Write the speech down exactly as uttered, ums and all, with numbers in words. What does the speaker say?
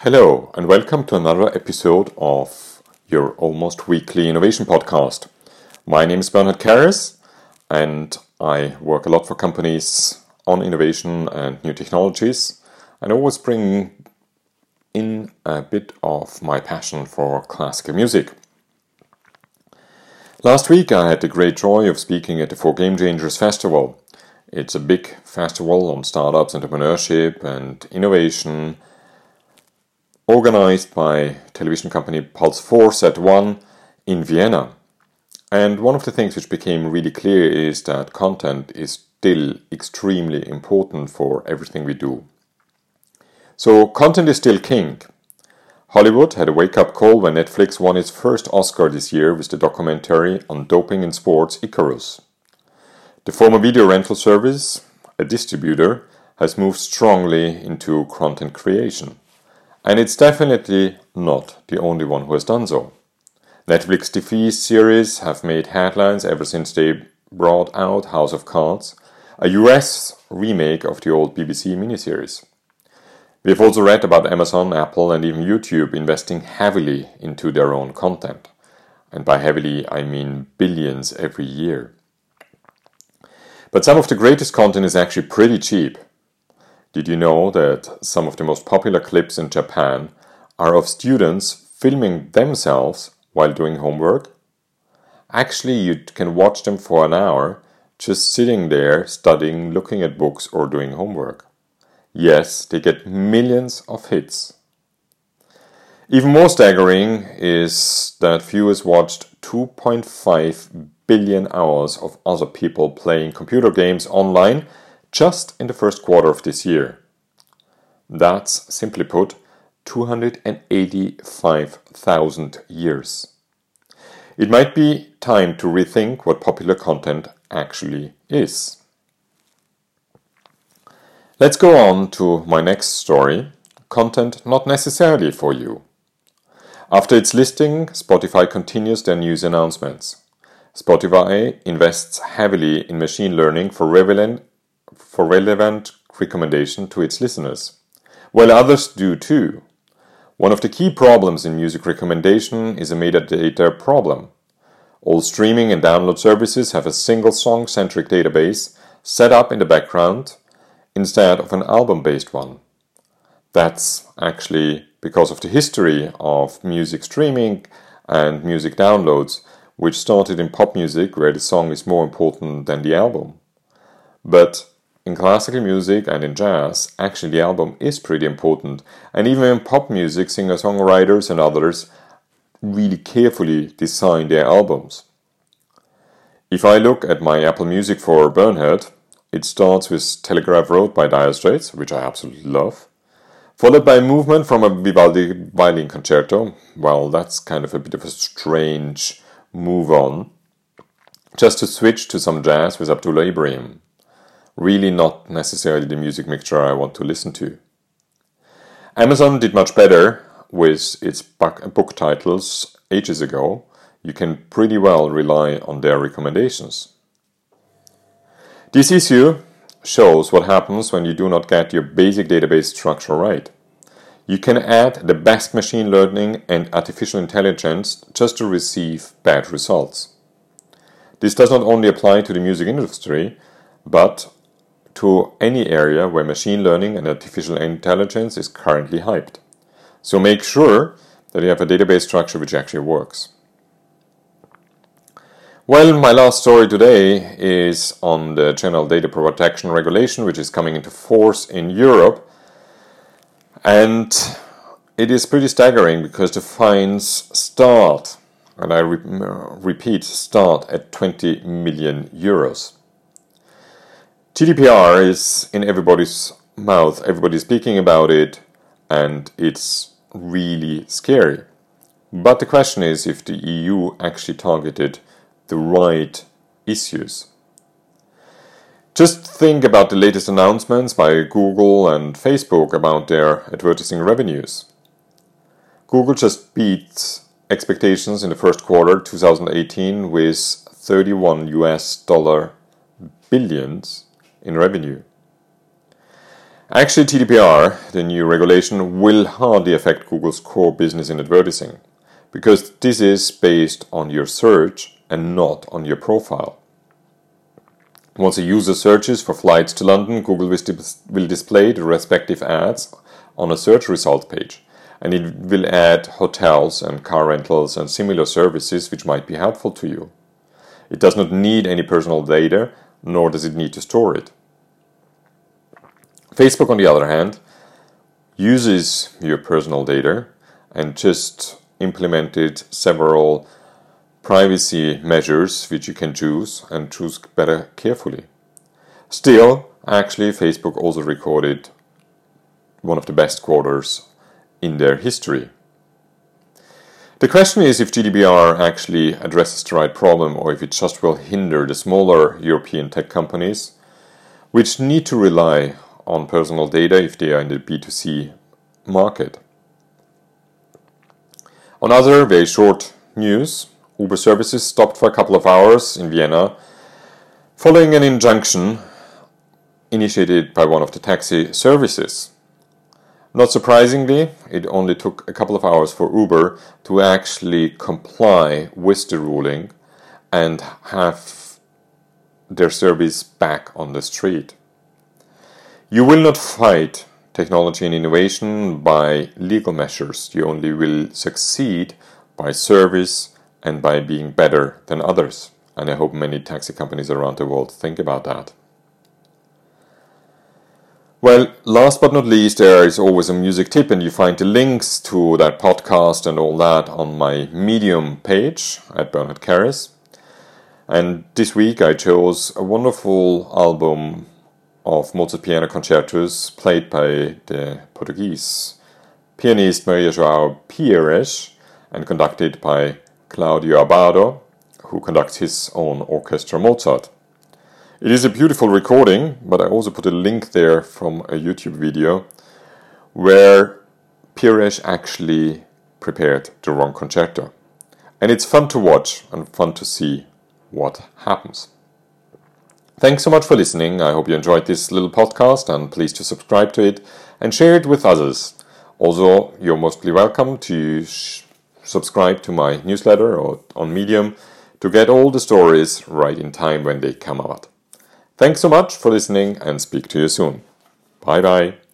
Hello and welcome to another episode of your almost weekly innovation podcast. My name is Bernhard Karras and I work a lot for companies on innovation and new technologies, and always bring in a bit of my passion for classical music. Last week I had the great joy of speaking at the Four Game Changers Festival. It's a big festival on startups, entrepreneurship and innovation, organized by television company Pulse four Set one in Vienna. And one of the things which became really clear is that content is still extremely important for everything we do. So content is still king. Hollywood had a wake-up call when Netflix won its first Oscar this year with the documentary on doping in sports, Icarus. The former video rental service, a distributor, has moved strongly into content creation. And it's definitely not the only one who has done so. Netflix T V series have made headlines ever since they brought out House of Cards, a U S remake of the old B B C miniseries. We've also read about Amazon, Apple and even YouTube investing heavily into their own content. And by heavily, I mean billions every year. But some of the greatest content is actually pretty cheap. Did you know that some of the most popular clips in Japan are of students filming themselves while doing homework? Actually, you can watch them for an hour, just sitting there, studying, looking at books or doing homework. Yes, they get millions of hits. Even more staggering is that viewers watched two point five billion hours of other people playing computer games online just in the first quarter of this year. That's, simply put, two hundred eighty-five thousand years. It might be time to rethink what popular content actually is. Let's go on to my next story, content not necessarily for you. After its listing, Spotify continues their news announcements. Spotify invests heavily in machine learning for relevant for relevant recommendation to its listeners, while others do too. One of the key problems in music recommendation is a metadata problem. All streaming and download services have a single song-centric database set up in the background instead of an album-based one. That's actually because of the history of music streaming and music downloads, which started in pop music, where the song is more important than the album. But in classical music and in jazz, actually the album is pretty important. And even in pop music, singer-songwriters and others really carefully design their albums. If I look at my Apple Music for Bernhard, it starts with Telegraph Road by Dire Straits, which I absolutely love, followed by a movement from a Vivaldi violin concerto. Well, that's kind of a bit of a strange move on, just to switch to some jazz with Abdullah Ibrahim. Really not necessarily the music mixture I want to listen to. Amazon did much better with its book titles ages ago. You can pretty well rely on their recommendations. This issue shows what happens when you do not get your basic database structure right. You can add the best machine learning and artificial intelligence just to receive bad results. This does not only apply to the music industry, but to any area where machine learning and artificial intelligence is currently hyped. So make sure that you have a database structure which actually works. Well, my last story today is on the General Data Protection Regulation, which is coming into force in Europe. And it is pretty staggering because the fines start, and I re- repeat, start at twenty million euros. G D P R is in everybody's mouth, everybody's speaking about it, and it's really scary. But the question is if the E U actually targeted the right issues. Just think about the latest announcements by Google and Facebook about their advertising revenues. Google just beat expectations in the first quarter twenty eighteen with thirty-one U S dollar billions in revenue. Actually, G D P R, the new regulation, will hardly affect Google's core business in advertising, because this is based on your search and not on your profile. Once a user searches for flights to London, Google will display the respective ads on a search result page, and it will add hotels and car rentals and similar services which might be helpful to you. It does not need any personal data, nor does it need to store it. Facebook, on the other hand, uses your personal data and just implemented several privacy measures which you can choose and choose better carefully. Still, actually, Facebook also recorded one of the best quarters in their history. The question is if G D P R actually addresses the right problem or if it just will hinder the smaller European tech companies which need to rely on personal data if they are in the B two C market. On other very short news, Uber services stopped for a couple of hours in Vienna following an injunction initiated by one of the taxi services. Not surprisingly, it only took a couple of hours for Uber to actually comply with the ruling and have their service back on the street. You will not fight technology and innovation by legal measures. You only will succeed by service and by being better than others. And I hope many taxi companies around the world think about that. Well, last but not least, there is always a music tip, and you find the links to that podcast and all that on my Medium page at Bernhard Karras. And this week I chose a wonderful album of Mozart piano concertos played by the Portuguese pianist Maria Joao Pires and conducted by Claudio Abado, who conducts his own orchestra Mozart. It is a beautiful recording, but I also put a link there from a YouTube video where Pires actually prepared the wrong concerto. And it's fun to watch and fun to see what happens. Thanks so much for listening. I hope you enjoyed this little podcast and please to subscribe to it and share it with others. Also, you're mostly welcome to sh- subscribe to my newsletter or on Medium to get all the stories right in time when they come out. Thanks so much for listening and speak to you soon. Bye bye.